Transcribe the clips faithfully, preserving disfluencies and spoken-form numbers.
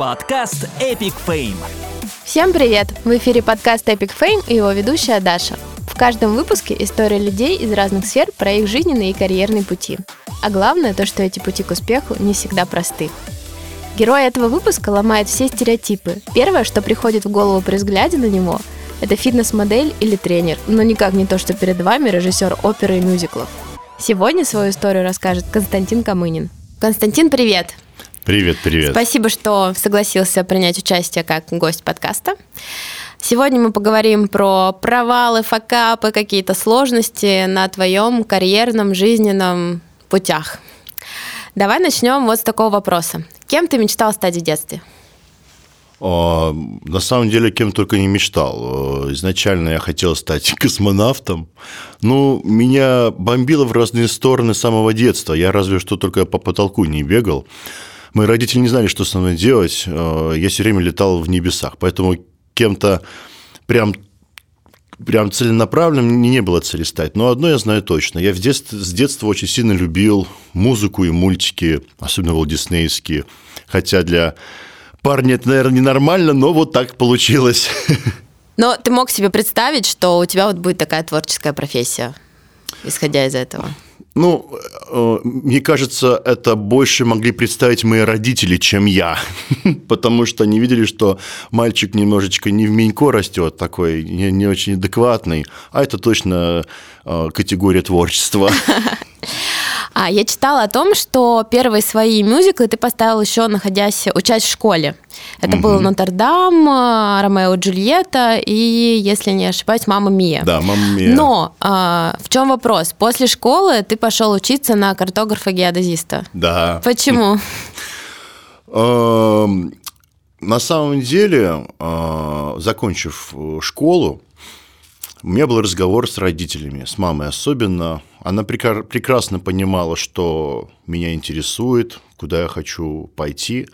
Подкаст Epic Fame. Всем привет! В эфире подкаст Epic Fame и его ведущая Даша. В каждом выпуске история людей из разных сфер про их жизненные и карьерные пути. А главное то, что эти пути к успеху не всегда просты. Герой этого выпуска ломает все стереотипы. Первое, что приходит в голову при взгляде на него, это фитнес-модель или тренер, но никак не то, что перед вами режиссер оперы и мюзиклов. Сегодня свою историю расскажет Константин Камынин. Константин, привет! Привет, привет. Спасибо, что согласился принять участие как гость подкаста. Сегодня мы поговорим про провалы, факапы, какие-то сложности на твоем карьерном, жизненном путях. Давай начнем вот с такого вопроса. Кем ты мечтал стать в детстве? А, на самом деле, кем только не мечтал. Изначально я хотел стать космонавтом. Ну, меня бомбило в разные стороны с самого детства. Я разве что только по потолку не бегал. Мои родители не знали, что со мной делать. Я все время летал в небесах. Поэтому кем-то прям, прям целенаправленным не было цели стать. Но одно я знаю точно. Я в детстве, с детства очень сильно любил музыку и мультики, особенно волт-диснеевские. Хотя для парня это, наверное, ненормально, но вот так получилось. Но ты мог себе представить, что у тебя вот будет такая творческая профессия, исходя из этого? Ну, мне кажется, это больше могли представить мои родители, чем я, потому что они видели, что мальчик немножечко не в менько растет, такой не, не очень адекватный, а это точно категория творчества. А я читала о том, что первые свои мюзиклы ты поставил еще, находясь, учась в школе. Это угу. был «Нотр Дам», «Ромео и Джульетта» и, если не ошибаюсь, «Мама Мия». Да, «Мама Мия». Но а, в чем вопрос? После школы ты пошел учиться на картографа-геодезиста. Да. Почему? На самом деле, закончив школу, у меня был разговор с родителями, с мамой особенно. Она прекра- прекрасно понимала, что меня интересует, куда я хочу пойти.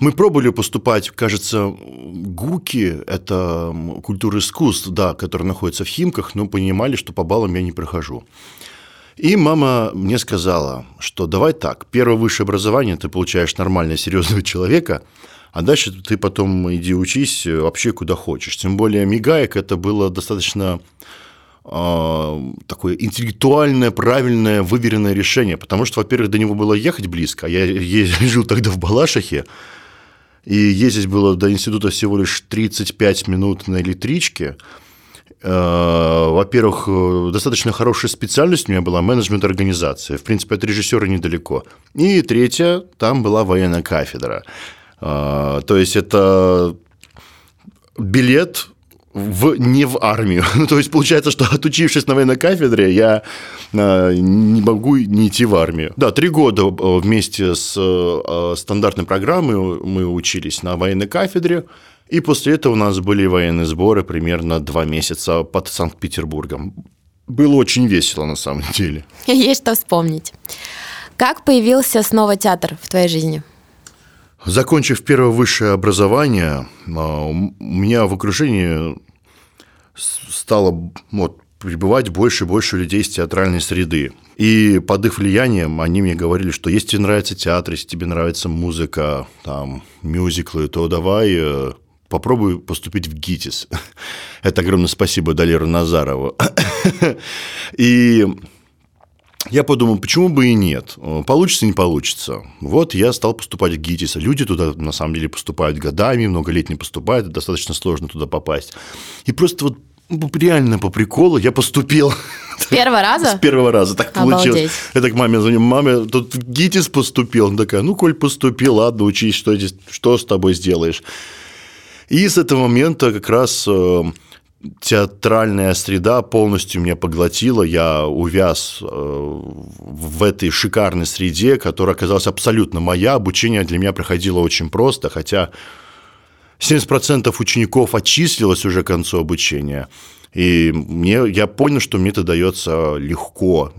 Мы пробовали поступать, кажется, ГУКи, это культура искусств, да, которая находится в Химках, но понимали, что по баллам я не прохожу. И мама мне сказала, что давай так, первое высшее образование ты получаешь нормально серьезного человека, а дальше ты потом иди учись вообще куда хочешь. Тем более МИИГАиК – это было достаточно э, такое интеллектуальное, правильное, выверенное решение, потому что, во-первых, до него было ехать близко. Я жил тогда в Балашихе, и ездить было до института всего лишь тридцать пять минут на электричке. Э, во-первых, достаточно хорошая специальность у меня была – менеджмент организации. В принципе, от режиссера недалеко. И третье – там была военная кафедра. То есть, это билет в, не в армию. То есть, получается, что отучившись на военной кафедре, я не могу не идти в армию. Да, три года вместе с стандартной программой мы учились на военной кафедре. И после этого у нас были военные сборы примерно два месяца под Санкт-Петербургом. Было очень весело, на самом деле. Есть что вспомнить. Как появился снова театр в твоей жизни? Закончив первое высшее образование, у меня в окружении стало вот, пребывать больше и больше людей из театральной среды. И под их влиянием они мне говорили, что если тебе нравится театр, если тебе нравится музыка, там, мюзиклы, то давай попробуй поступить в ГИТИС. Это огромное спасибо Далеру Назарову. И... я подумал, почему бы и нет, получится, не получится. Вот я стал поступать в ГИТИС. Люди туда, на самом деле, поступают годами, много лет не поступают, достаточно сложно туда попасть. И просто вот реально по приколу я поступил. С первого раза? С первого раза, так Обалдеть. Получилось. Я так маме звоню, маме, тут в ГИТИС поступил. Она такая, ну, коль поступил, ладно, учись, что, здесь, что с тобой сделаешь. И с этого момента как раз... театральная среда полностью меня поглотила, я увяз в этой шикарной среде, которая оказалась абсолютно моя, обучение для меня проходило очень просто, хотя семьдесят процентов учеников отчислилось уже к концу обучения, и мне, я понял, что мне это дается легко,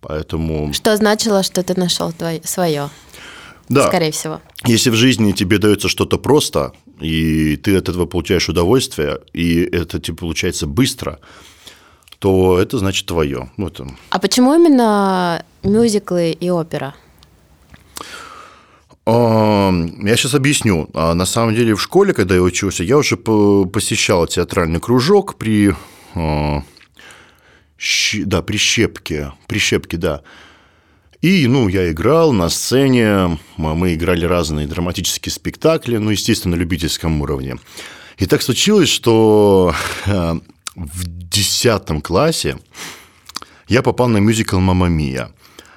поэтому… Что значило, что ты нашел твое, свое, да. скорее всего? Если в жизни тебе дается что-то просто, и ты от этого получаешь удовольствие, и это тебе получается быстро, то это значит твое. Ну, это... А почему именно мюзиклы и опера? Я сейчас объясню. На самом деле в школе, когда я учился, я уже посещал театральный кружок при, да, при Щепке, при Щепке, да. И, ну, я играл на сцене, мы играли разные драматические спектакли, ну, естественно, на любительском уровне. И так случилось, что в десятом классе я попал на мюзикл «Мама Мия»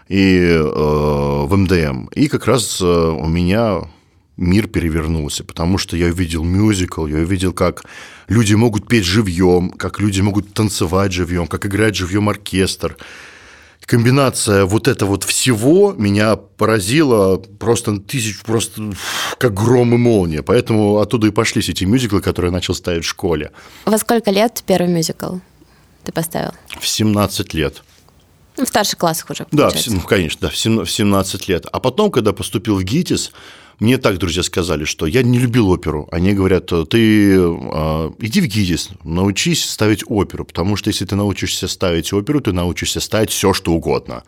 и э, в эм дэ эм. И как раз у меня мир перевернулся, потому что я увидел мюзикл, я увидел, как люди могут петь живьем, как люди могут танцевать живьем, как играет живьем оркестр. Комбинация вот этого вот всего меня поразила просто тысяч, просто как гром и молния. Поэтому оттуда и пошли все эти мюзиклы, которые я начал ставить в школе. Во сколько лет первый мюзикл ты поставил? В семнадцать лет. В старших классах уже, получается. Да, в, ну, конечно, да, в семнадцать лет. А потом, когда поступил в ГИТИС, мне так друзья сказали, что я не любил оперу. Они говорят, ты э, иди в ГИТИС, научись ставить оперу, потому что если ты научишься ставить оперу, ты научишься ставить все, что угодно.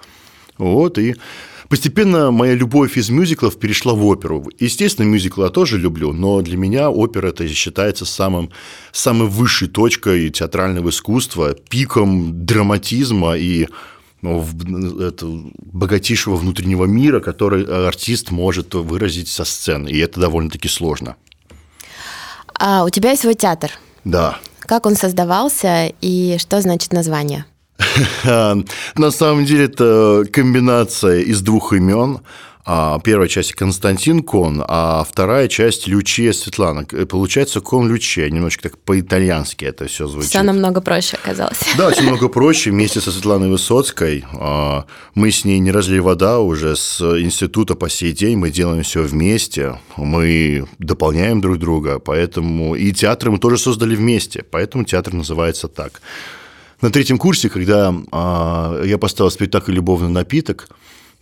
Вот, и постепенно моя любовь из мюзиклов перешла в оперу. Естественно, мюзиклы я тоже люблю, но для меня опера – это считается самым, самой высшей точкой театрального искусства, пиком драматизма и это богатейшего внутреннего мира, который артист может выразить со сцены, и это довольно-таки сложно. А у тебя есть свой театр? Да. Как он создавался и что значит название? На самом деле это комбинация из двух имен. Первая часть Константин Кон, а вторая часть Лючия Светлана. Получается Кон Лючия, немножко так по-итальянски это все звучит. Все намного проще оказалось. Да, очень много проще. Вместе со Светланой Высоцкой мы с ней не разлей вода уже с института по сей день. Мы делаем все вместе, мы дополняем друг друга, поэтому и театр мы тоже создали вместе, поэтому театр называется так. На третьем курсе, когда я поставил спектакль «Любовный напиток»,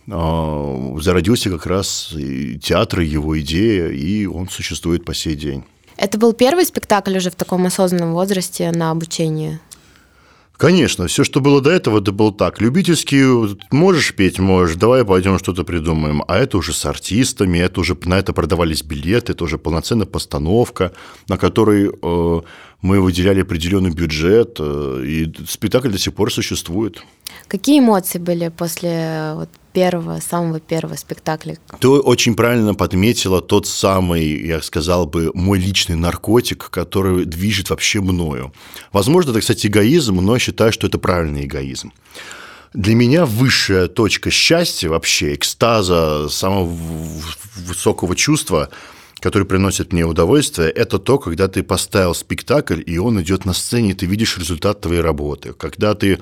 зародился как раз и театр, и его идея, и он существует по сей день. Это был первый спектакль уже в таком осознанном возрасте на обучении? Конечно, все, что было до этого, это было так. Любительские, можешь петь, можешь, давай пойдем что-то придумаем. А это уже с артистами, это уже на это продавались билеты, это уже полноценная постановка, на которой э, мы выделяли определенный бюджет, э, и спектакль до сих пор существует. Какие эмоции были после вот, первого, самого первого спектакля? Ты очень правильно подметила тот самый, я сказал бы, мой личный наркотик, который движет вообще мною. Возможно, это, кстати, эгоизм, но я считаю, что это правильный эгоизм. Для меня высшая точка счастья вообще, экстаза, самого высокого чувства, который приносит мне удовольствие, это то, когда ты поставил спектакль, и он идет на сцене, и ты видишь результат твоей работы. Когда ты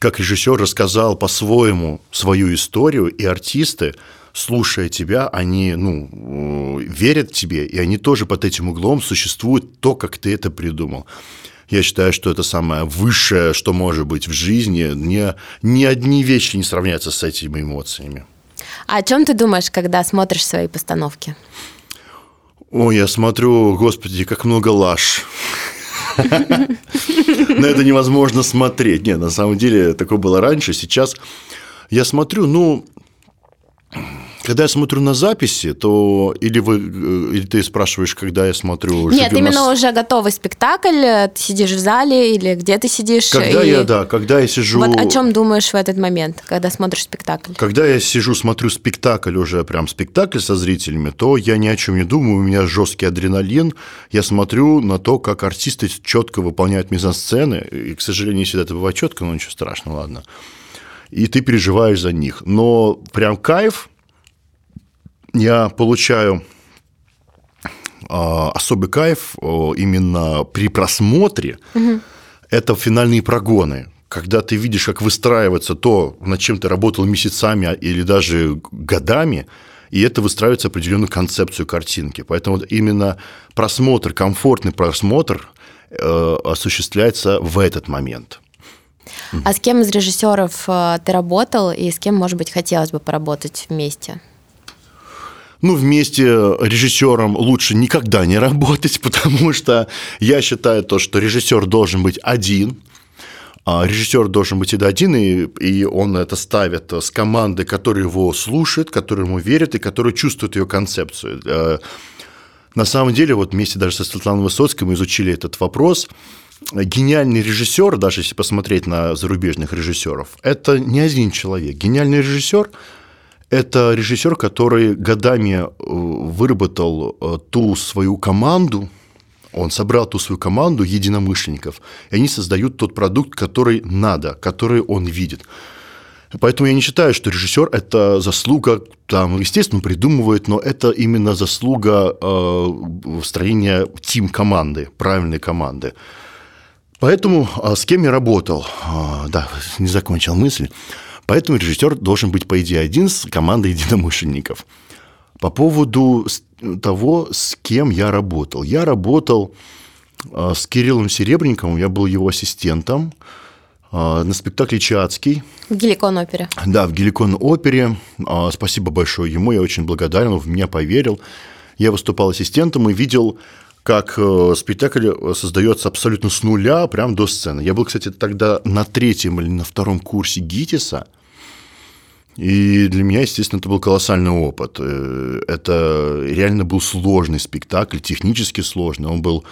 как режиссер рассказал по-своему свою историю, и артисты, слушая тебя, они ну, верят тебе, и они тоже под этим углом существуют то, как ты это придумал. Я считаю, что это самое высшее, что может быть в жизни. Ни, ни одни вещи не сравнятся с этими эмоциями. А о чем ты думаешь, когда смотришь свои постановки? Ой, я смотрю, господи, как много лаж. На это невозможно смотреть. Нет, на самом деле, такое было раньше. Сейчас я смотрю, ну, когда я смотрю на записи, то или, вы, или ты спрашиваешь, когда я смотрю... Нет, именно нас... уже готовый спектакль, ты сидишь в зале или где ты сидишь. Когда и... я, да, когда я сижу... Вот о чем думаешь в этот момент, когда смотришь спектакль? Когда я сижу, смотрю спектакль уже, прям спектакль со зрителями, то я ни о чем не думаю, у меня жесткий адреналин, я смотрю на то, как артисты четко выполняют мизансцены, и, к сожалению, не всегда это бывает четко, но ничего страшного, ладно. И ты переживаешь за них, но прям кайф... Я получаю э, особый кайф э, именно при просмотре. Угу. Это финальные прогоны, когда ты видишь, как выстраивается то, над чем ты работал месяцами или даже годами, и это выстраивается определенную концепцию картинки. Поэтому вот именно просмотр, комфортный просмотр э, осуществляется в этот момент. А с кем из режиссеров ты работал и с кем, может быть, хотелось бы поработать вместе? Ну, вместе режиссером лучше никогда не работать, потому что я считаю то, что режиссер должен быть один, режиссер должен быть один, и, и он это ставит с командой, которая его слушает, которая ему верит и которая чувствует ее концепцию. На самом деле, вот вместе даже со Светланой Высоцкой мы изучили этот вопрос. Гениальный режиссер, даже если посмотреть на зарубежных режиссеров, это не один человек. Гениальный режиссер – это режиссер, который годами выработал ту свою команду, он собрал ту свою команду единомышленников, и они создают тот продукт, который надо, который он видит. Поэтому я не считаю, что режиссер – это заслуга, там, естественно, придумывает, но это именно заслуга э, строения тим-команды, правильной команды. Поэтому с кем я работал, да, не закончил мысль, поэтому режиссер должен быть, по идее, один с командой единомышленников. По поводу того, с кем я работал. Я работал с Кириллом Серебренниковым, я был его ассистентом на спектакле «Чацкий». В «Геликон-опере». Да, в «Геликон-опере». Спасибо большое ему, я очень благодарен, он в меня поверил. Я выступал ассистентом и видел, как спектакль создается абсолютно с нуля, прям до сцены. Я был, кстати, тогда на третьем или на втором курсе ГИТИСа, и для меня, естественно, это был колоссальный опыт. Это реально был сложный спектакль, технически сложный, он был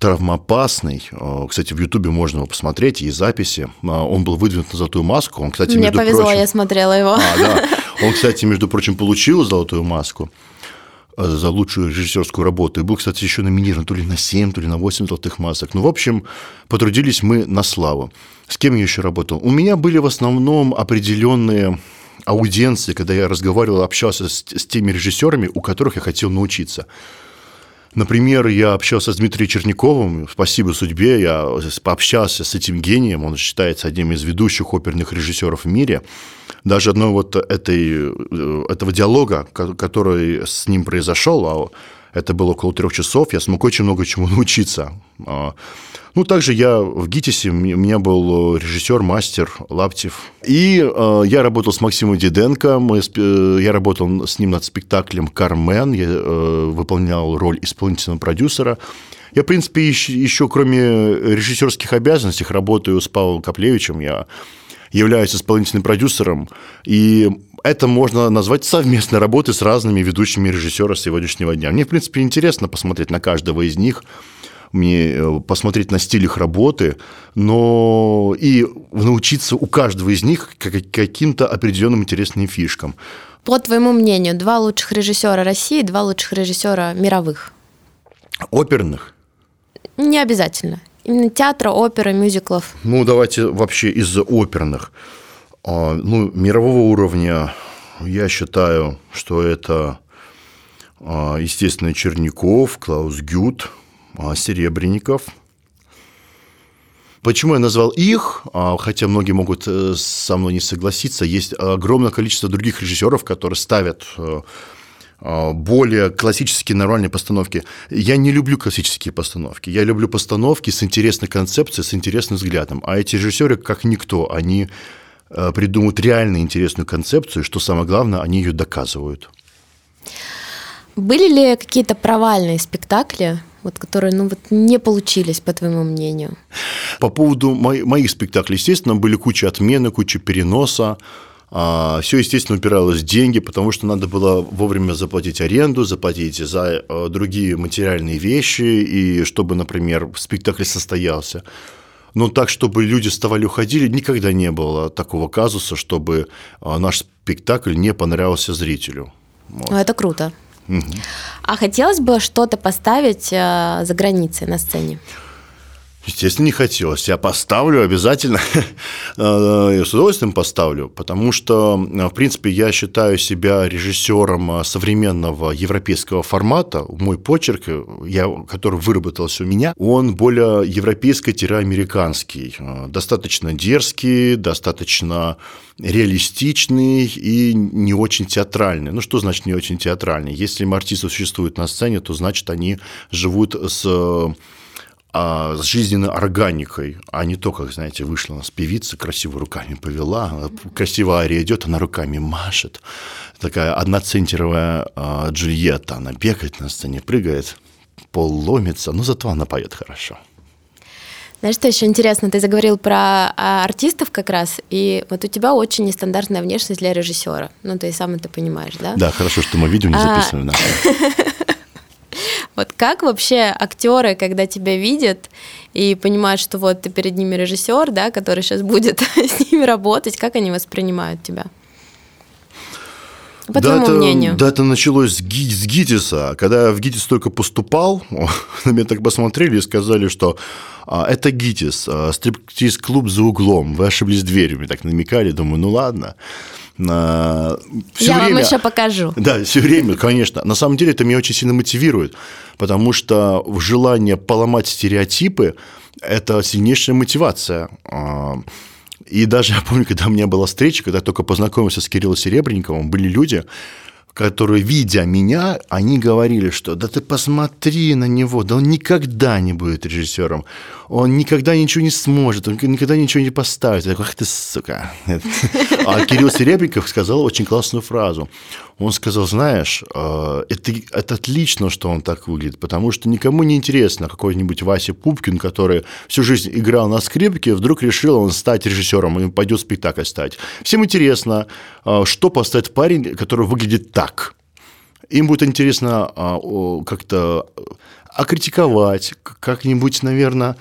травмоопасный. Кстати, в Ютубе можно его посмотреть, есть записи. Он был выдвинут на «Золотую маску». Он, кстати, Мне повезло, прочим... я смотрела его. А, да. Он, кстати, между прочим, получил «Золотую маску» за лучшую режиссерскую работу. И был, кстати, еще номинирован то ли на семь, то ли на восемь золотых масок. Ну, в общем, потрудились мы на славу. С кем я еще работал? У меня были в основном определенные аудиенции, когда я разговаривал, общался с, с теми режиссерами, у которых я хотел научиться. Например, я общался с Дмитрием Черняковым, спасибо судьбе, я пообщался с этим гением, он считается одним из ведущих оперных режиссеров в мире. Даже одного вот этой, этого диалога, который с ним произошел, а это было около трех часов, я смог очень много чему научиться. Ну, также я в ГИТИСе, у меня был режиссер, мастер Лаптев. И я работал с Максимом Диденко, я работал с ним над спектаклем «Кармен», я выполнял роль исполнительного продюсера. Я, в принципе, еще кроме режиссерских обязанностей работаю с Павлом Коплевичем, я являюсь исполнительным продюсером, и это можно назвать совместной работой с разными ведущими режиссера сегодняшнего дня. Мне, в принципе, интересно посмотреть на каждого из них, мне посмотреть на стиль их работы, но и научиться у каждого из них каким-то определенным интересным фишкам. По твоему мнению, два лучших режиссера России, два лучших режиссера мировых? Оперных? Не обязательно. Именно театра, оперы, мюзиклов. Ну, давайте вообще из оперных. Ну, мирового уровня я считаю, что это, естественно, Черняков, Клаус Гют, Серебренников. Почему я назвал их? Хотя многие могут со мной не согласиться. Есть огромное количество других режиссеров, которые ставят более классические нормальные постановки. Я не люблю классические постановки. Я люблю постановки с интересной концепцией, с интересным взглядом. А эти режиссеры, как никто, они придумают реально интересную концепцию, что самое главное, они ее доказывают. Были ли какие-то провальные спектакли, вот, которые ну, вот, не получились, по твоему мнению? По поводу мо- моих спектаклей, естественно, были куча отмены, куча переноса. Все, естественно, упиралось в деньги, потому что надо было вовремя заплатить аренду, заплатить за другие материальные вещи, и чтобы, например, спектакль состоялся. Но так, чтобы люди вставали и уходили, никогда не было такого казуса, чтобы наш спектакль не понравился зрителю. Вот. Ну, это круто. Угу. А хотелось бы что-то поставить за границей на сцене? Естественно, не хотелось. Я поставлю обязательно, я с удовольствием поставлю, потому что, в принципе, я считаю себя режиссером современного европейского формата. Мой почерк, я, который выработался у меня, он более европейско-американский, достаточно дерзкий, достаточно реалистичный и не очень театральный. Ну, что значит не очень театральный? Если артисты существуют на сцене, то значит, они живут с... с жизненной органикой, а не то, как, знаете, вышла у нас певица, красиво руками повела, красиво ария идет, она руками машет. Такая одноцентровая Джульетта, она бегает на сцене, прыгает, пол ломится, но зато она поет хорошо. Знаешь, что еще интересно? Ты заговорил про артистов как раз, и вот у тебя очень нестандартная внешность для режиссера. Ну, ты и сам это понимаешь, да? Да, хорошо, что мы видео не записываем. Вот как вообще актеры, когда тебя видят и понимают, что вот ты перед ними режиссер, да, который сейчас будет с ними работать, как они воспринимают тебя? По да, твоему это, мнению. Да, это началось с, ги- с ГИТИСа. Когда я в ГИТИС только поступал, на меня так посмотрели и сказали, что а, это ГИТИС, а, стриптиз-клуб за углом, вы ошиблись дверью, мне так намекали, думаю, ну ладно. А, все я время, вам еще покажу. Да, все время, конечно. На самом деле это меня очень сильно мотивирует, потому что желание поломать стереотипы – это сильнейшая мотивация. И даже я помню, когда у меня была встреча, когда я только познакомился с Кириллом Серебренниковым, были люди, которые, видя меня, они говорили, что да ты посмотри на него, да он никогда не будет режиссером, он никогда ничего не сможет, он никогда ничего не поставит. Я такой, ах ты, сука. А Кирилл Серебренников сказал очень классную фразу. Он сказал, знаешь, это, это отлично, что он так выглядит, потому что никому не интересно какой-нибудь Вася Пупкин, который всю жизнь играл на скрипке, вдруг решил он стать режиссером и пойдет в спектакль ставить. Всем интересно, что поставит парень, который выглядит так. Им будет интересно как-то окритиковать, как-нибудь, наверное.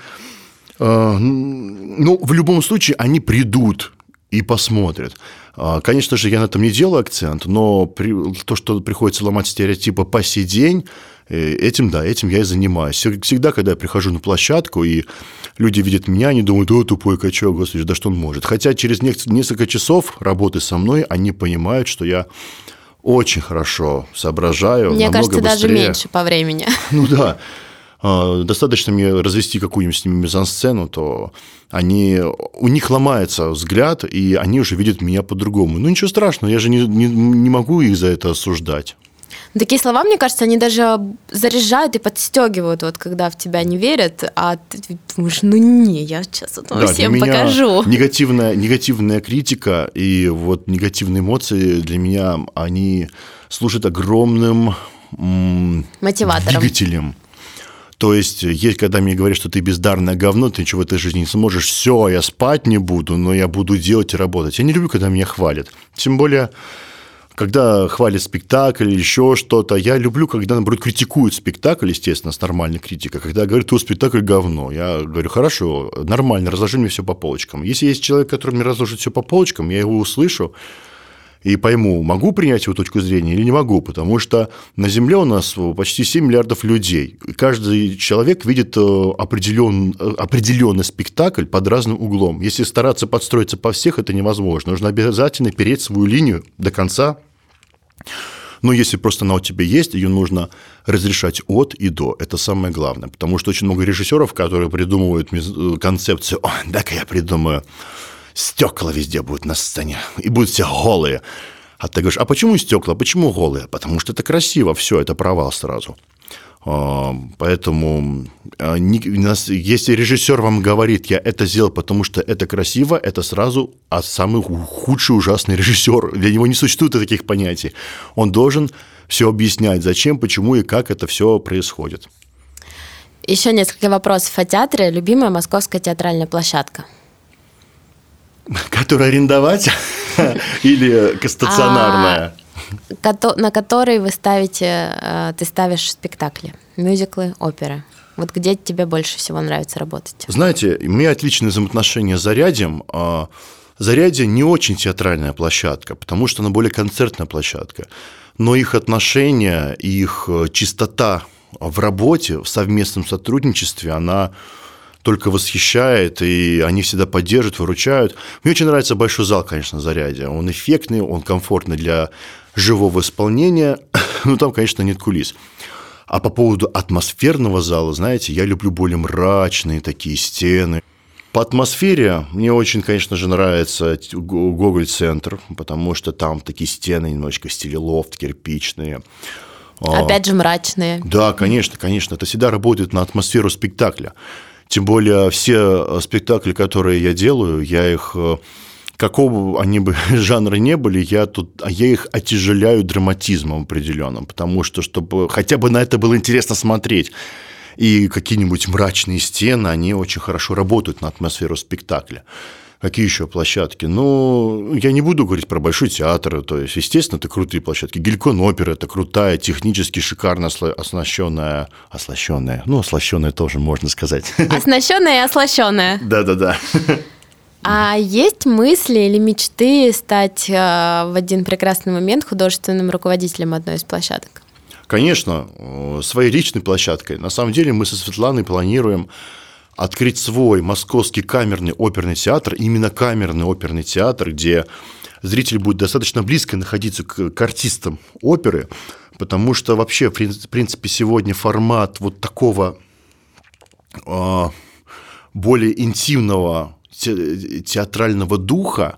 Ну, в любом случае, они придут и посмотрят. Конечно же, я на этом не делаю акцент, но при, то, что приходится ломать стереотипы по сей день, этим, да, этим я и занимаюсь. Всегда, когда я прихожу на площадку, и люди видят меня, они думают, о, тупой качок, господи, да что он может. Хотя через несколько часов работы со мной они понимают, что я очень хорошо соображаю. Мне кажется, быстрее. Даже меньше по времени. Ну да. Достаточно мне развести какую-нибудь с ними мизансцену, то они, у них ломается взгляд, и они уже видят меня по-другому. Ну, ничего страшного, я же не, не, не могу их за это осуждать. Такие слова, мне кажется, они даже заряжают и подстегивают, вот когда в тебя не верят, а ты думаешь, ну не, я сейчас это да, всем для меня покажу. Негативная, негативная критика и вот негативные эмоции для меня, они служат огромным м- мотиватором. Двигателем. То есть, есть, когда мне говорят, что ты бездарное говно, ты ничего в этой жизни не сможешь, все, я спать не буду, но я буду делать и работать. Я не люблю, когда меня хвалят. Тем более, когда хвалят спектакль или еще что-то. Я люблю, когда, наоборот, критикуют спектакль, естественно, с нормальной критикой. Когда говорят, что спектакль говно, я говорю, хорошо, нормально, разложи мне все по полочкам. Если есть человек, который мне разложит все по полочкам, я его услышу и пойму, могу принять его точку зрения или не могу, потому что на Земле у нас почти семь миллиардов людей. И каждый человек видит определен, определенный спектакль под разным углом. Если стараться подстроиться по всех, это невозможно. Нужно обязательно переть свою линию до конца. Но если просто она у тебя есть, ее нужно разрешать от и до. Это самое главное. Потому что очень много режиссеров, которые придумывают концепцию «О, дай-ка я придумаю». Стекла везде будут на сцене, и будут все голые. А ты говоришь, а почему стекла, почему голые? Потому что это красиво, все, это провал сразу. Поэтому если режиссер вам говорит, я это сделал, потому что это красиво, это сразу самый худший, ужасный режиссер. Для него не существует таких понятий. Он должен все объяснять, зачем, почему и как это все происходит. Еще несколько вопросов о театре. Любимая московская театральная площадка? Которую арендовать или стационарная? А, на которой вы ставите, ты ставишь спектакли, мюзиклы, оперы. Вот где тебе больше всего нравится работать? Знаете, у меня отличные взаимоотношения с Зарядьем. Зарядье не очень театральная площадка, потому что она более концертная площадка. Но их отношения, их чистота в работе, в совместном сотрудничестве, она только восхищает, и они всегда поддерживают, выручают. Мне очень нравится большой зал, конечно, Зарядье. Он эффектный, он комфортный для живого исполнения, но там, конечно, нет кулис. А по поводу атмосферного зала, знаете, я люблю более мрачные такие стены. По атмосфере мне очень, конечно же, нравится Гоголь-центр, потому что там такие стены немножечко в стиле лофт, кирпичные. Опять же, мрачные. Да, конечно, конечно. Это всегда работает на атмосферу спектакля. Тем более, все спектакли, которые я делаю, я их, какого они бы жанра не были, я, тут, я их отяжеляю драматизмом определенным, потому что, чтобы хотя бы на это было интересно смотреть. и какие-нибудь мрачные стены, они очень хорошо работают на атмосферу спектакля. Какие еще площадки? Ну, я не буду говорить про Большой театр, то есть, естественно, это крутые площадки. Геликон-опера – это крутая, технически шикарно оснащенная, оснащенная, ну, оснащенная тоже можно сказать. Оснащенная и оснащенная. Да-да-да. А есть мысли или мечты стать в один прекрасный момент художественным руководителем одной из площадок? Конечно, своей личной площадкой. На самом деле мы со Светланой планируем открыть свой московский камерный оперный театр, именно камерный оперный театр, где зритель будет достаточно близко находиться к, к артистам оперы, потому что вообще, в принципе, сегодня формат вот такого э, более интимного те, театрального духа,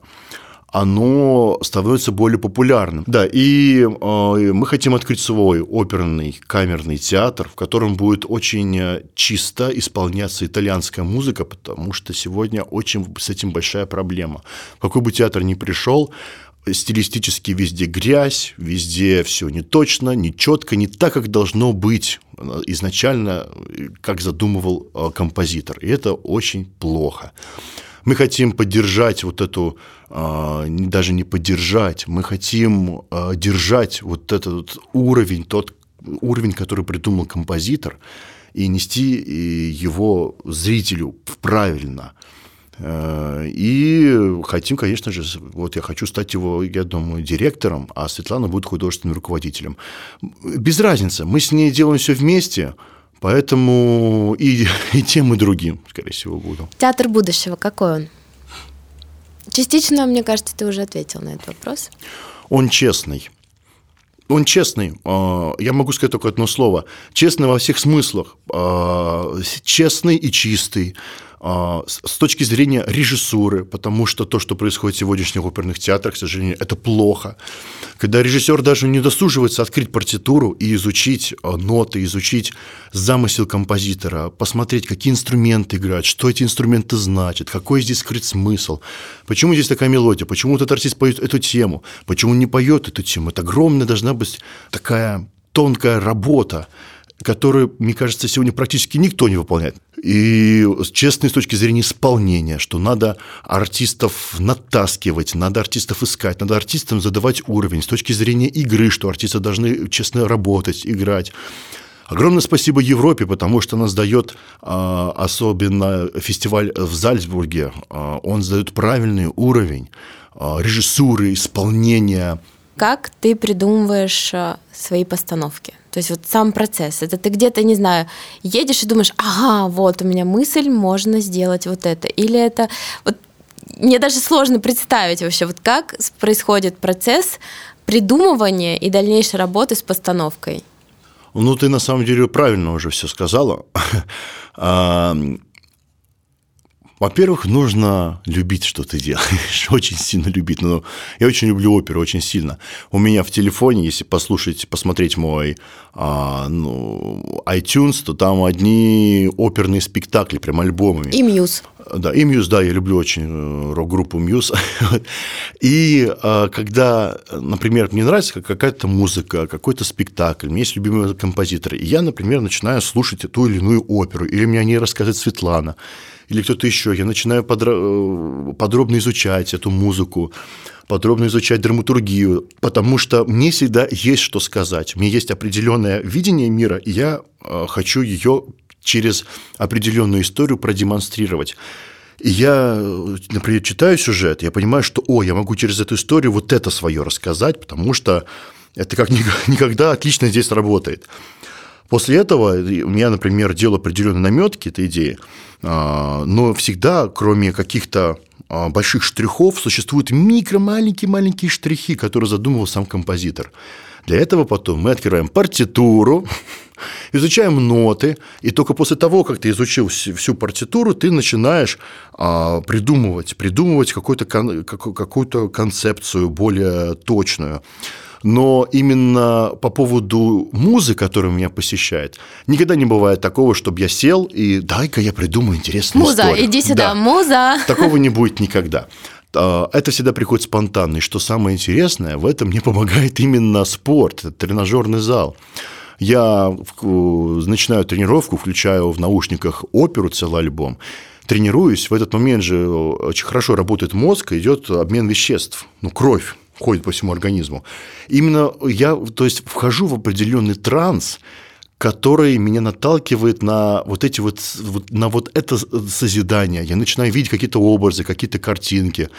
оно становится более популярным. Да, и э, мы хотим открыть свой оперный камерный театр, в котором будет очень чисто исполняться итальянская музыка, потому что сегодня очень с этим большая проблема. В какой бы театр ни пришел, стилистически везде грязь, везде все не точно, не четко, не так, как должно быть изначально, как задумывал э, композитор. И это очень плохо. Мы хотим поддержать вот эту, даже не поддержать, мы хотим держать вот этот уровень, тот уровень, который придумал композитор, и нести его зрителю правильно. И хотим, конечно же, вот я хочу стать его, я думаю, директором, а Светлана будет художественным руководителем. Без разницы, мы с ней делаем все вместе. Поэтому и, и тем, и другим, скорее всего, буду. Театр будущего, какой он? Частично, мне кажется, ты уже ответил на этот вопрос. Он честный. Он честный. Я могу сказать только одно слово. Честный во всех смыслах. Честный и чистый. С точки зрения режиссуры, потому что то, что происходит в сегодняшних оперных театрах, к сожалению, это плохо. Когда режиссер даже не удосуживается открыть партитуру и изучить ноты, изучить замысел композитора, посмотреть, какие инструменты играют, что эти инструменты значат, какой здесь скрыт смысл, почему здесь такая мелодия, почему этот артист поет эту тему, почему он не поет эту тему. Это огромная должна быть такая тонкая работа, которую, мне кажется, сегодня практически никто не выполняет. И честно, с точки зрения исполнения, что надо артистов натаскивать, надо артистов искать, надо артистам задавать уровень. С точки зрения игры, что артисты должны честно работать, играть. Огромное спасибо Европе, потому что она сдает, особенно фестиваль в Зальцбурге, он сдает правильный уровень режиссуры, исполнения. Как ты придумываешь свои постановки? То есть вот сам процесс, это ты где-то, не знаю, едешь и думаешь, ага, вот у меня мысль, можно сделать вот это. Или это, вот мне даже сложно представить вообще, вот как происходит процесс придумывания и дальнейшей работы с постановкой. Ну, ты на самом деле правильно уже все сказала. Во-первых, нужно любить, что ты делаешь, очень сильно любить. Ну, я очень люблю оперу, очень сильно. У меня в телефоне, если послушать, посмотреть мой а, ну, iTunes, то там одни оперные спектакли, прям альбомами. И Muse. Да, и Muse, да, я люблю очень рок-группу Muse. И а, когда, например, мне нравится какая-то музыка, какой-то спектакль, у меня есть любимые композиторы, и я, например, начинаю слушать ту или иную оперу, или мне о ней рассказывает Светлана, или кто-то еще, я начинаю подро... подробно изучать эту музыку, подробно изучать драматургию, потому что мне всегда есть что сказать. У меня есть определенное видение мира, и я хочу ее через определенную историю продемонстрировать. И я, например, читаю сюжет, я понимаю, что о, я могу через эту историю вот это свое рассказать, потому что это как никогда отлично здесь работает. После этого у меня, например, делаю определенные наметки этой идеи, но всегда, кроме каких-то больших штрихов, существуют микро-маленькие-маленькие штрихи, которые задумывал сам композитор. Для этого потом мы открываем партитуру, изучаем ноты, и только после того, как ты изучил всю партитуру, ты начинаешь придумывать, придумывать какую-то, какую-то концепцию более точную. Но именно по поводу музы, которая меня посещает, никогда не бывает такого, чтобы я сел и дай-ка я придумаю интересную муза, историю. Муза, иди сюда, да. Муза. Такого не будет никогда. Это всегда приходит спонтанно. И что самое интересное, в этом мне помогает именно спорт, тренажерный зал. Я начинаю тренировку, включаю в наушниках оперу, целый альбом, тренируюсь, в этот момент же очень хорошо работает мозг, идет обмен веществ, ну, кровь ходит по всему организму. Именно я, то есть, вхожу в определенный транс, который меня наталкивает на вот эти вот, на вот это созидание. Я начинаю видеть какие-то образы, какие-то картинки,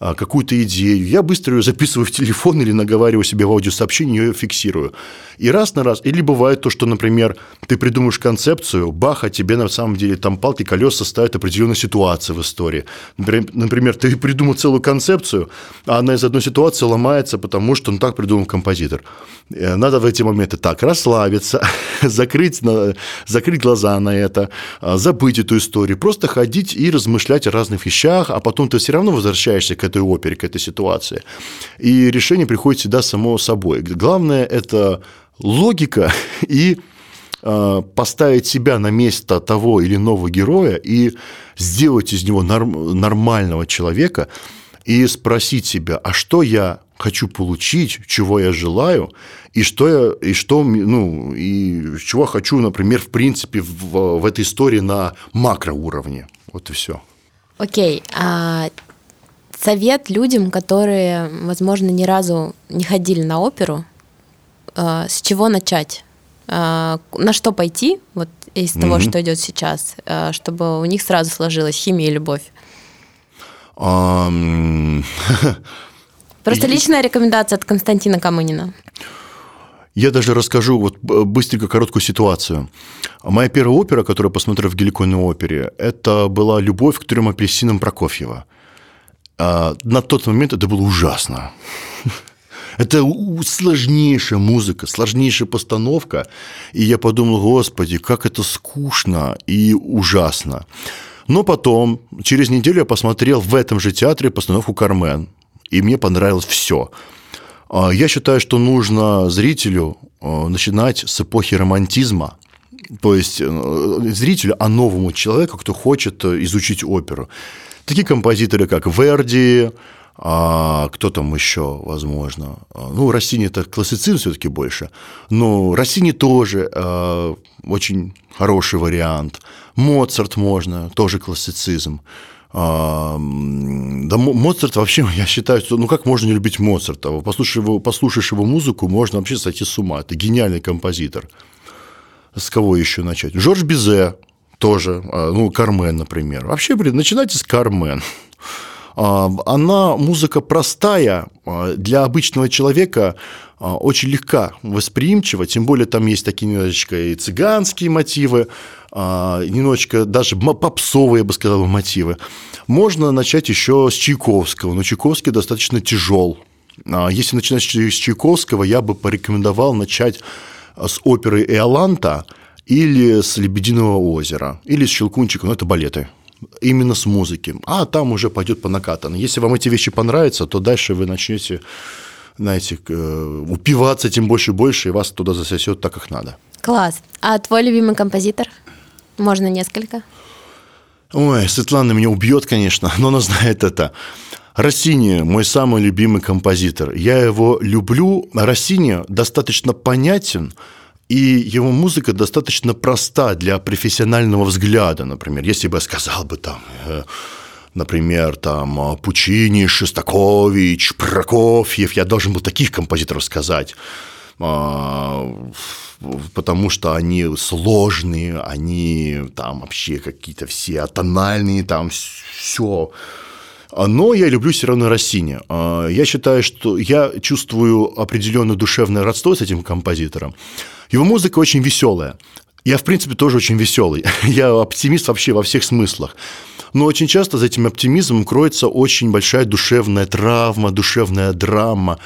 какую-то идею. Я быстро ее записываю в телефон или наговариваю себе в аудиосообщение, ее фиксирую. И раз на раз. Или бывает то, что, например, ты придумаешь концепцию, бах, а тебе на самом деле там палки, колеса ставят определенную ситуацию в истории. Например, ты придумал целую концепцию, а она из одной ситуации ломается, потому что ну, так придумал композитор. Надо в эти моменты так расслабиться, закрыть, закрыть глаза на это, забыть эту историю, просто ходить и размышлять о разных вещах, а потом ты все равно возвращаешься к этой опере, к этой ситуации. И решение приходит всегда само собой. Главное – это логика и поставить себя на место того или иного героя и сделать из него нормального человека и спросить себя, а что я хочу получить, чего я желаю, и что я, и что, ну, и чего хочу, например, в принципе, в, в этой истории на макроуровне. Вот и все. Окей. Okay. Uh... Совет людям, которые, возможно, ни разу не ходили на оперу, э, с чего начать? Э, на что пойти вот, из mm-hmm. того, что идет сейчас, э, чтобы у них сразу сложилась химия и любовь? Um... Просто личная рекомендация от Константина Камынина. Я даже расскажу вот быстренько короткую ситуацию. Моя первая опера, которую я посмотрел в Геликон-опере, это была «Любовь к трем апельсинам» Прокофьева. На тот момент это было ужасно. Это сложнейшая музыка, сложнейшая постановка. И я подумал, господи, как это скучно и ужасно. Но потом, через неделю я посмотрел в этом же театре постановку «Кармен». И мне понравилось все. Я считаю, что нужно зрителю начинать с эпохи романтизма. То есть, зрителю, а новому человеку, кто хочет изучить оперу. Такие композиторы, как Верди, а кто там еще, возможно, ну, Россини – это классицизм все-таки больше, но Россини тоже а, очень хороший вариант, Моцарт можно, тоже классицизм. Да, Моцарт вообще, я считаю, что, ну, как можно не любить Моцарта? Послушаешь его, послушаешь его музыку, можно вообще сойти с ума, это гениальный композитор. С кого еще начать? Жорж Бизе. Тоже, ну, «Кармен», например. Вообще, блин, начинайте с «Кармен». Она, музыка простая, для обычного человека очень легка восприимчива, тем более там есть такие немножечко и цыганские мотивы, немножечко даже попсовые, я бы сказал, мотивы. Можно начать еще с Чайковского, но Чайковский достаточно тяжел. Если начинать с Чайковского, я бы порекомендовал начать с оперы «Иоланта», или с «Лебединого озера», или с «Щелкунчика», но это балеты, именно с музыки. А там уже пойдет по накатанной. Если вам эти вещи понравятся, то дальше вы начнете, знаете, упиваться тем больше и больше, и вас туда засосет так, как надо. Класс. А твой любимый композитор? Можно несколько? Ой, Светлана меня убьет, конечно, но она знает это. Россини – мой самый любимый композитор. Я его люблю. Россини достаточно понятен, и его музыка достаточно проста для профессионального взгляда, например. Если бы я сказал бы там, например, там, Пучини, Шостакович, Прокофьев, я должен был таких композиторов сказать, потому что они сложные, они там вообще какие-то все атональные, там все. Но я люблю все равно Россини. Я считаю, что я чувствую определенное душевное родство с этим композитором. Его музыка очень веселая. Я, в принципе, тоже очень веселый. Я оптимист вообще во всех смыслах. Но очень часто за этим оптимизмом кроется очень большая душевная травма, душевная драма.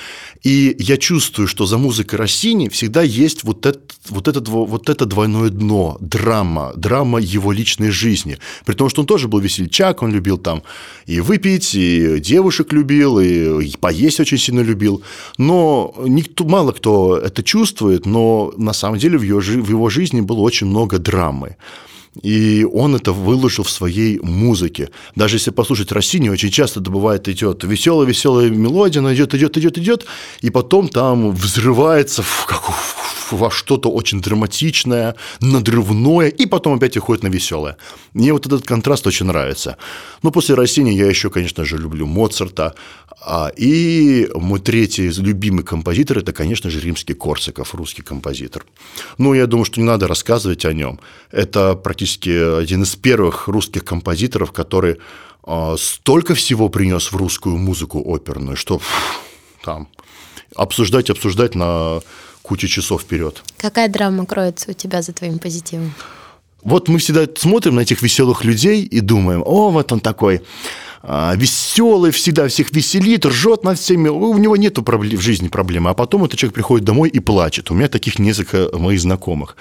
И я чувствую, что за музыкой Россини всегда есть вот это, вот это, вот это двойное дно, драма, драма его личной жизни. При том, что он тоже был весельчак, он любил там и выпить, и девушек любил, и поесть очень сильно любил. Но никто, мало кто это чувствует, но на самом деле в его, в его жизни было очень много драмы. И он это выложил в своей музыке. Даже если послушать Россини, очень часто это бывает, идет веселая-веселая мелодия, она идет, идет, идет, идет, и потом там взрывается в какую-то во что-то очень драматичное, надрывное, и потом опять уходит на веселое. Мне вот этот контраст очень нравится. Но после Россини я еще, конечно же, люблю Моцарта. И мой третий любимый композитор – это, конечно же, Римский Корсаков, русский композитор. Ну, я думаю, что не надо рассказывать о нем. Это практически один из первых русских композиторов, который столько всего принес в русскую музыку оперную, что фу, там обсуждать, обсуждать на кучу часов вперед. Какая драма кроется у тебя за твоим позитивом? Вот мы всегда смотрим на этих веселых людей и думаем: о, вот он такой веселый, всегда всех веселит, ржет над всеми, у него нету в жизни проблемы. А потом этот человек приходит домой и плачет. У меня таких несколько моих знакомых.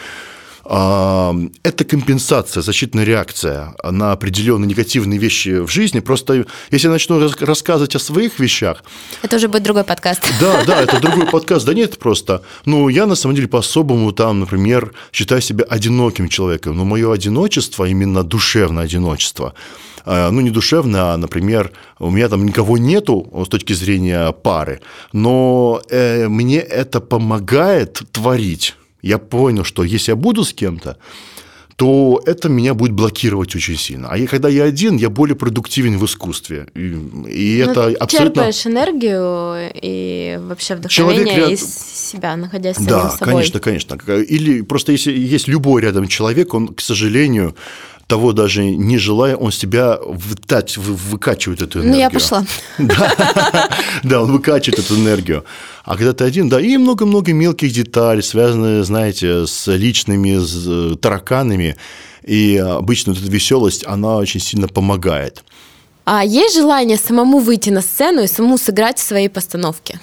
Это компенсация, защитная реакция на определенные негативные вещи в жизни. Просто если я начну рассказывать о своих вещах... Это уже будет другой подкаст. Да, да, это другой подкаст. Да нет, просто. Ну, я на самом деле по-особому там, например, считаю себя одиноким человеком. Но мое одиночество, именно душевное одиночество, ну, не душевное, а, например, у меня там никого нету с точки зрения пары, но мне это помогает творить. Я понял, что если я буду с кем-то, то это меня будет блокировать очень сильно. А я, когда я один, я более продуктивен в искусстве. И, и это абсолютно... Ты черпаешь энергию и вообще вдохновение человек... из себя, находясь самим да, собой. Да, конечно, конечно. Или просто если есть любой рядом человек, он, к сожалению, того даже не желая, он себя втать, выкачивает эту энергию. Ну, я пошла. Да, он выкачивает эту энергию. А когда ты один, да, и много-много мелких деталей, связанных, знаете, с личными тараканами. И обычно эта веселость, она очень сильно помогает. А есть желание самому выйти на сцену и самому сыграть в своей постановке?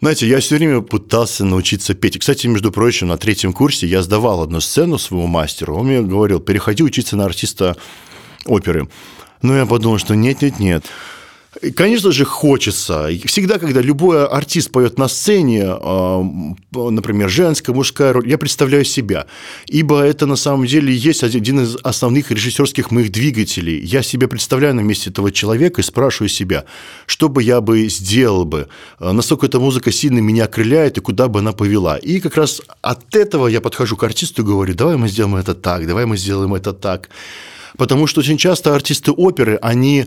Знаете, я все время пытался научиться петь. И, кстати, между прочим, на третьем курсе я сдавал одну сцену своему мастеру. Он мне говорил: переходи учиться на артиста оперы. Но я подумал, что нет-нет-нет. Конечно же, хочется. Всегда, когда любой артист поет на сцене, например, женская, мужская роль, я представляю себя. Ибо это, на самом деле, есть один из основных режиссерских моих двигателей. Я себя представляю на месте этого человека и спрашиваю себя, что бы я бы сделал бы, насколько эта музыка сильно меня окрыляет и куда бы она повела. И как раз от этого я подхожу к артисту и говорю: давай мы сделаем это так, давай мы сделаем это так. Потому что очень часто артисты оперы, они...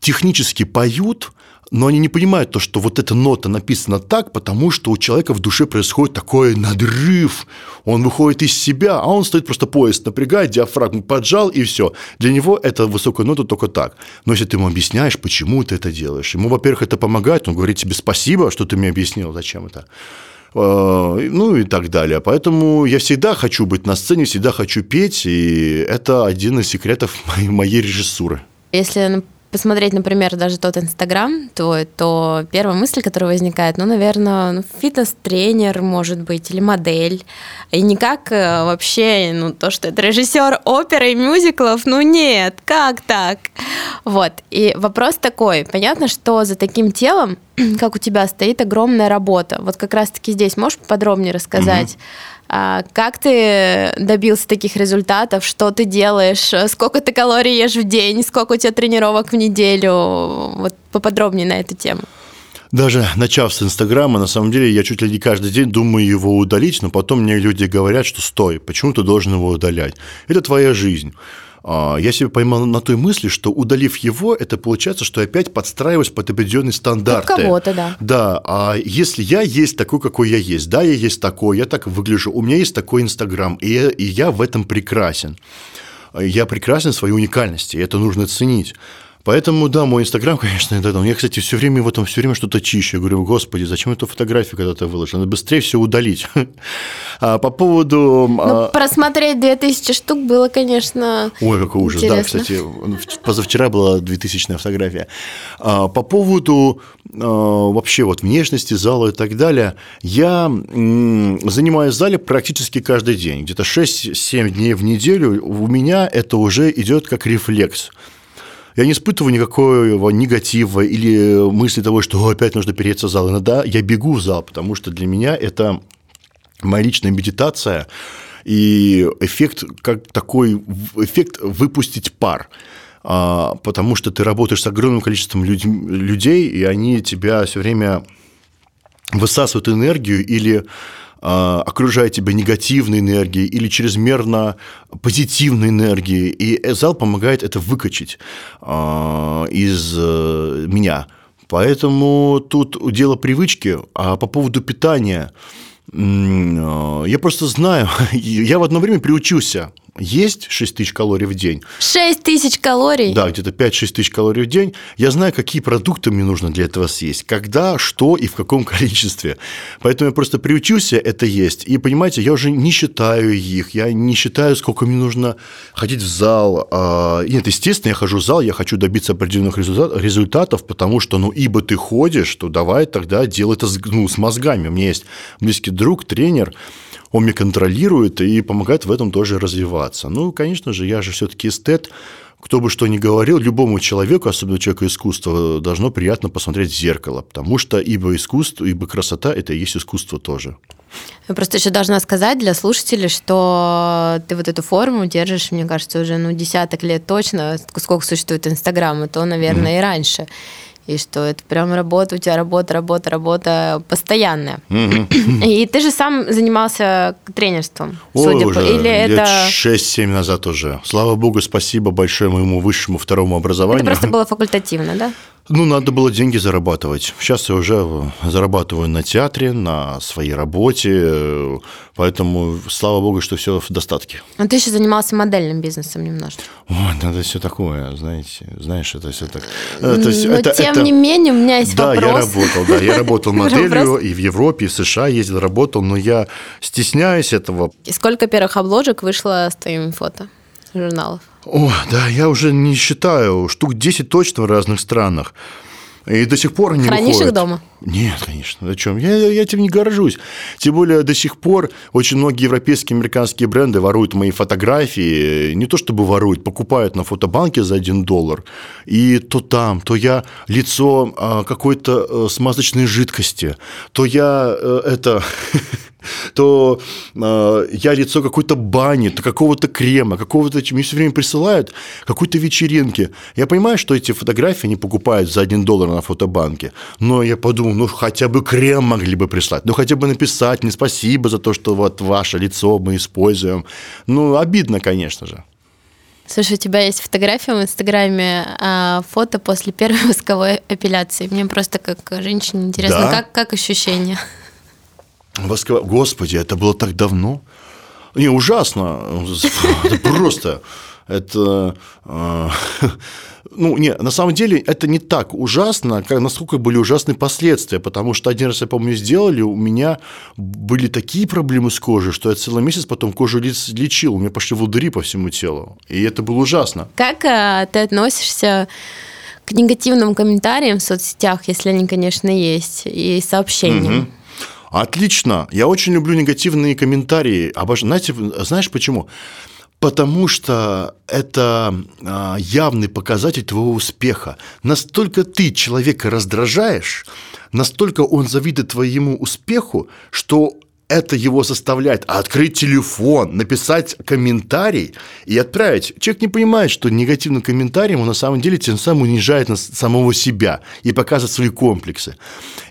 технически поют, но они не понимают то, что вот эта нота написана так, потому что у человека в душе происходит такой надрыв, он выходит из себя, а он стоит просто пояс напрягает, диафрагму поджал, и все. Для него эта высокая нота только так. Но если ты ему объясняешь, почему ты это делаешь, ему, во-первых, это помогает, он говорит тебе спасибо, что ты мне объяснил, зачем это. Ну и так далее. Поэтому я всегда хочу быть на сцене, всегда хочу петь, и это один из секретов моей режиссуры. Если... посмотреть, например, даже тот Инстаграм твой, то первая мысль, которая возникает, ну, наверное, ну, фитнес-тренер, может быть, или модель. И никак вообще, ну, то, что это режиссер оперы и мюзиклов, ну, нет, как так? Вот, и вопрос такой. Понятно, что за таким телом, как у тебя, стоит огромная работа. Вот как раз-таки здесь можешь подробнее рассказать, mm-hmm. как ты добился таких результатов, что ты делаешь, сколько ты калорий ешь в день, сколько у тебя тренировок в неделю, вот поподробнее на эту тему. Даже начав с Инстаграма, на самом деле, я чуть ли не каждый день думаю его удалить, но потом мне люди говорят, что стой, почему ты должен его удалять? Это твоя жизнь. Я себя поймал на той мысли, что, удалив его, это получается, что я опять подстраиваюсь под определенные стандарты. Под кого-то, да. Да, а если я есть такой, какой я есть, да, я есть такой, я так выгляжу, у меня есть такой Инстаграм, и, и я в этом прекрасен. Я прекрасен в своей уникальности, и это нужно ценить. Поэтому, да, мой Инстаграм, конечно, это там. Я, кстати, все время его там все время что-то чищу. Я говорю: господи, зачем эту фотографию когда-то выложил? Надо быстрее все удалить. А по поводу... Ну, а... просмотреть две тысячи штук было, конечно, ой, какой ужас. Интересно. Да, кстати, позавчера была двухтысячная фотография. А по поводу а, вообще вот внешности зала и так далее, я м- занимаюсь в зале практически каждый день. Где-то шесть-семь дней в неделю у меня это уже идет как рефлекс. Я не испытываю никакого негатива или мысли того, что опять нужно переться в зал. Иногда я бегу в зал, потому что для меня это моя личная медитация и эффект, как такой эффект выпустить пар. Потому что ты работаешь с огромным количеством людей, и они тебя все время высасывает энергию или окружает тебя негативной энергией или чрезмерно позитивной энергией, и зал помогает это выкачать из меня. Поэтому тут дело привычки. А по поводу питания, я просто знаю, я в одно время приучился есть шесть тысяч калорий в день. шесть тысяч калорий? Да, где-то пять-шесть тысяч калорий в день. Я знаю, какие продукты мне нужно для этого съесть, когда, что и в каком количестве. Поэтому я просто приучился это есть. И, понимаете, я уже не считаю их, я не считаю, сколько мне нужно ходить в зал. Нет, естественно, я хожу в зал, я хочу добиться определенных результатов, потому что, ну, ибо ты ходишь, то давай тогда делай это, ну, с мозгами. У меня есть близкий друг, тренер, он меня контролирует и помогает в этом тоже развиваться. Ну, конечно же, я же все-таки эстет. Кто бы что ни говорил, любому человеку, особенно человеку искусства, должно приятно посмотреть в зеркало, потому что ибо искусство, ибо красота – это и есть искусство тоже. Я просто еще должна сказать для слушателей, что ты вот эту форму держишь, мне кажется, уже ну, десяток лет точно, сколько существует Инстаграм, и то, наверное, mm-hmm. и раньше. И что это прям работа, у тебя работа, работа, работа постоянная. Mm-hmm. И ты же сам занимался тренерством, Ой, судя по... Или лет это... шесть-семь назад уже. Слава богу, спасибо большое моему высшему второму образованию. Это просто было факультативно, да? Ну, надо было деньги зарабатывать. Сейчас я уже зарабатываю на театре, на своей работе, поэтому, слава богу, что все в достатке. А ты еще занимался модельным бизнесом немножко. Ой, надо все такое, знаете, знаешь, это все так. Но То есть, это, тем это... не менее, у меня есть да, вопрос. Да, я работал, да, я работал моделью и в Европе, и в США ездил, работал, но я стесняюсь этого. И сколько первых обложек вышло с твоими фото журналов? О, да, я уже не считаю. Штук десять точно в разных странах. И до сих пор они выходят. Хранишь их дома? Нет, конечно. О чем? Я, я этим не горжусь. Тем более, до сих пор очень многие европейские, американские бренды воруют мои фотографии. Не то чтобы воруют, покупают на фотобанке за один доллар. И то там, то я лицо какой-то смазочной жидкости, то я это... то э, я лицо какой-то бани, то какого-то крема, какого-то... Мне все время присылают какой-то вечеринки. Я понимаю, что эти фотографии не покупают за один доллар на фотобанке, но я подумал, ну, хотя бы крем могли бы прислать, ну, хотя бы написать мне спасибо за то, что вот ваше лицо мы используем. Ну, обидно, конечно же. Слушай, у тебя есть фотография в Инстаграме, а фото после первой восковой эпиляции. Мне просто как женщине интересно, да? как, как ощущения? Восковая... Господи, это было так давно. Не, ужасно. Это просто... Это... Ну, не, на самом деле, это не так ужасно, как, насколько были ужасные последствия, потому что один раз, я помню, сделали, у меня были такие проблемы с кожей, что я целый месяц потом кожу лечил, у меня пошли волдыри по всему телу, и это было ужасно. Как а, ты относишься к негативным комментариям в соцсетях, если они, конечно, есть, и сообщениям? Угу. Отлично. Я очень люблю негативные комментарии. Обож... Знаете, знаешь почему? Потому что это явный показатель твоего успеха. Настолько ты человека раздражаешь, настолько он завидует твоему успеху, что это его заставляет открыть телефон, написать комментарий и отправить. Человек не понимает, что негативным комментарием он на самом деле тем самым унижает самого себя и показывает свои комплексы.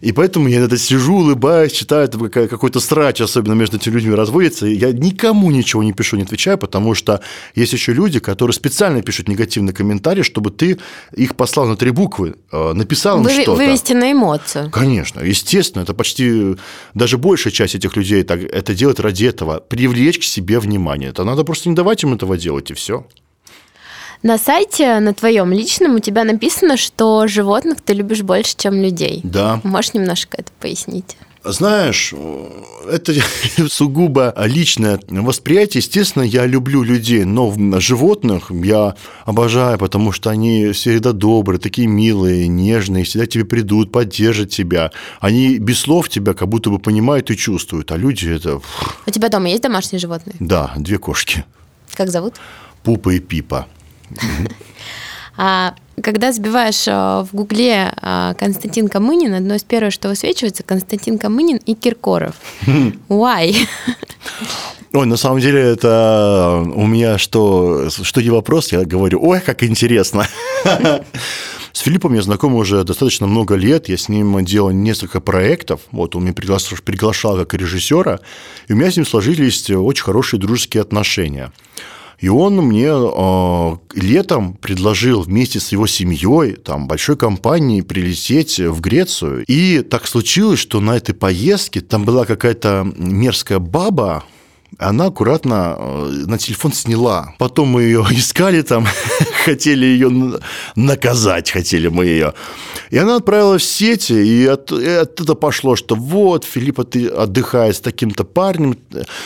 И поэтому я иногда сижу, улыбаюсь, читаю, какой-то срач, особенно между этими людьми, разводится. Я никому ничего не пишу, не отвечаю, потому что есть еще люди, которые специально пишут негативные комментарии, чтобы ты их послал на три буквы, написал им Вы, что-то. Вывести на эмоцию. Конечно, естественно. Это почти даже большая часть этих людей Так, это делать ради этого, привлечь к себе внимание. Это надо просто не давать им этого делать, и все. На сайте, на твоем личном, у тебя написано, что животных ты любишь больше, чем людей. Да. Можешь немножко это пояснить? Знаешь, это сугубо личное восприятие. Естественно, я люблю людей, но животных я обожаю, потому что они всегда добрые, такие милые, нежные, всегда тебе придут, поддержат тебя. Они без слов тебя как будто бы понимают и чувствуют, а люди это... У тебя дома есть домашние животные? Да, две кошки. Как зовут? Пупа и Пипа. А когда забиваешь в гугле Константин Камынин, одно из первых, что высвечивается, Константин Камынин и Киркоров. Why? Ой, на самом деле, это у меня что, что не вопрос, я говорю, ой, как интересно. С Филиппом я знаком уже достаточно много лет, я с ним делал несколько проектов, вот он меня приглашал, приглашал как режиссера, и у меня с ним сложились очень хорошие дружеские отношения. И он мне э, летом предложил вместе с его семьей, там, большой компанией прилететь в Грецию. И так случилось, что на этой поездке там была какая-то мерзкая баба, она аккуратно на телефон сняла. Потом мы ее искали там, хотели ее наказать, хотели мы ее. И она отправила в сети, и оттуда пошло, что вот, Филиппа, ты отдыхаешь с таким-то парнем.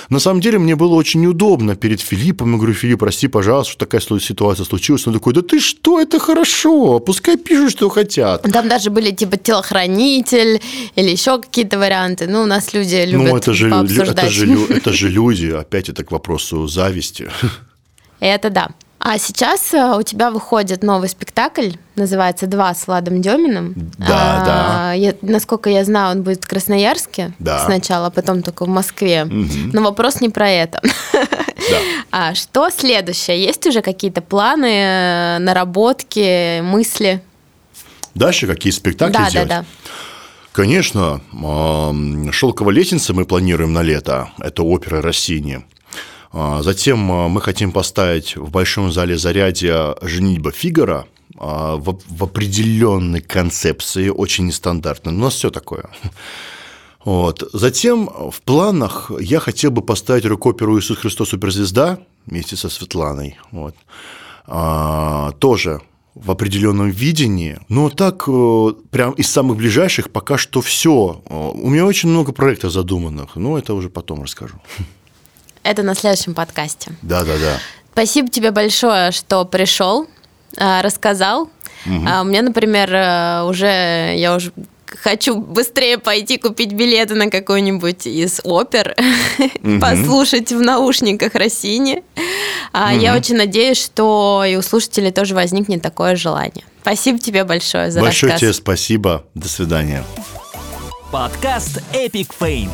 На самом деле, мне было очень неудобно перед Филиппом. Я говорю: Филипп, прости, пожалуйста, что такая ситуация случилась. Он такой: да ты что, это хорошо, пускай пишут, что хотят. Там даже были типа телохранитель или еще какие-то варианты. Ну, у нас люди любят ну, это же, пообсуждать. Это же, это же люди. Опять это к вопросу зависти. Это да. А сейчас у тебя выходит новый спектакль, называется «Два с Владом Деминым». Да, а, да. Я, насколько я знаю, он будет в Красноярске да. сначала, а потом только в Москве. Угу. Но вопрос не про это. Да. А что следующее? Есть уже какие-то планы, наработки, мысли? Дальше какие спектакли да, делать? Да, да, да. Конечно, «Шелковая лестница» мы планируем на лето, это опера Россини. Затем мы хотим поставить в Большом зале Зарядье «Женитьба Фигаро» в определенной концепции, очень нестандартной, у нас все такое. Вот. Затем в планах я хотел бы поставить рок-оперу «Иисус Христос Суперзвезда» вместе со Светланой, вот. Тоже в определенном видении, но так прям из самых ближайших пока что все. У меня очень много проектов задуманных, но это уже потом расскажу. Это на следующем подкасте. Да-да-да. Спасибо тебе большое, что пришел, рассказал. Угу. У меня, например, уже я уже хочу быстрее пойти купить билеты на какой-нибудь из опер, угу. послушать в наушниках Россини. А mm-hmm. я очень надеюсь, что и у слушателей тоже возникнет такое желание. Спасибо тебе большое за большое рассказ. Большое тебе спасибо. До свидания. Подкаст Epic Fame.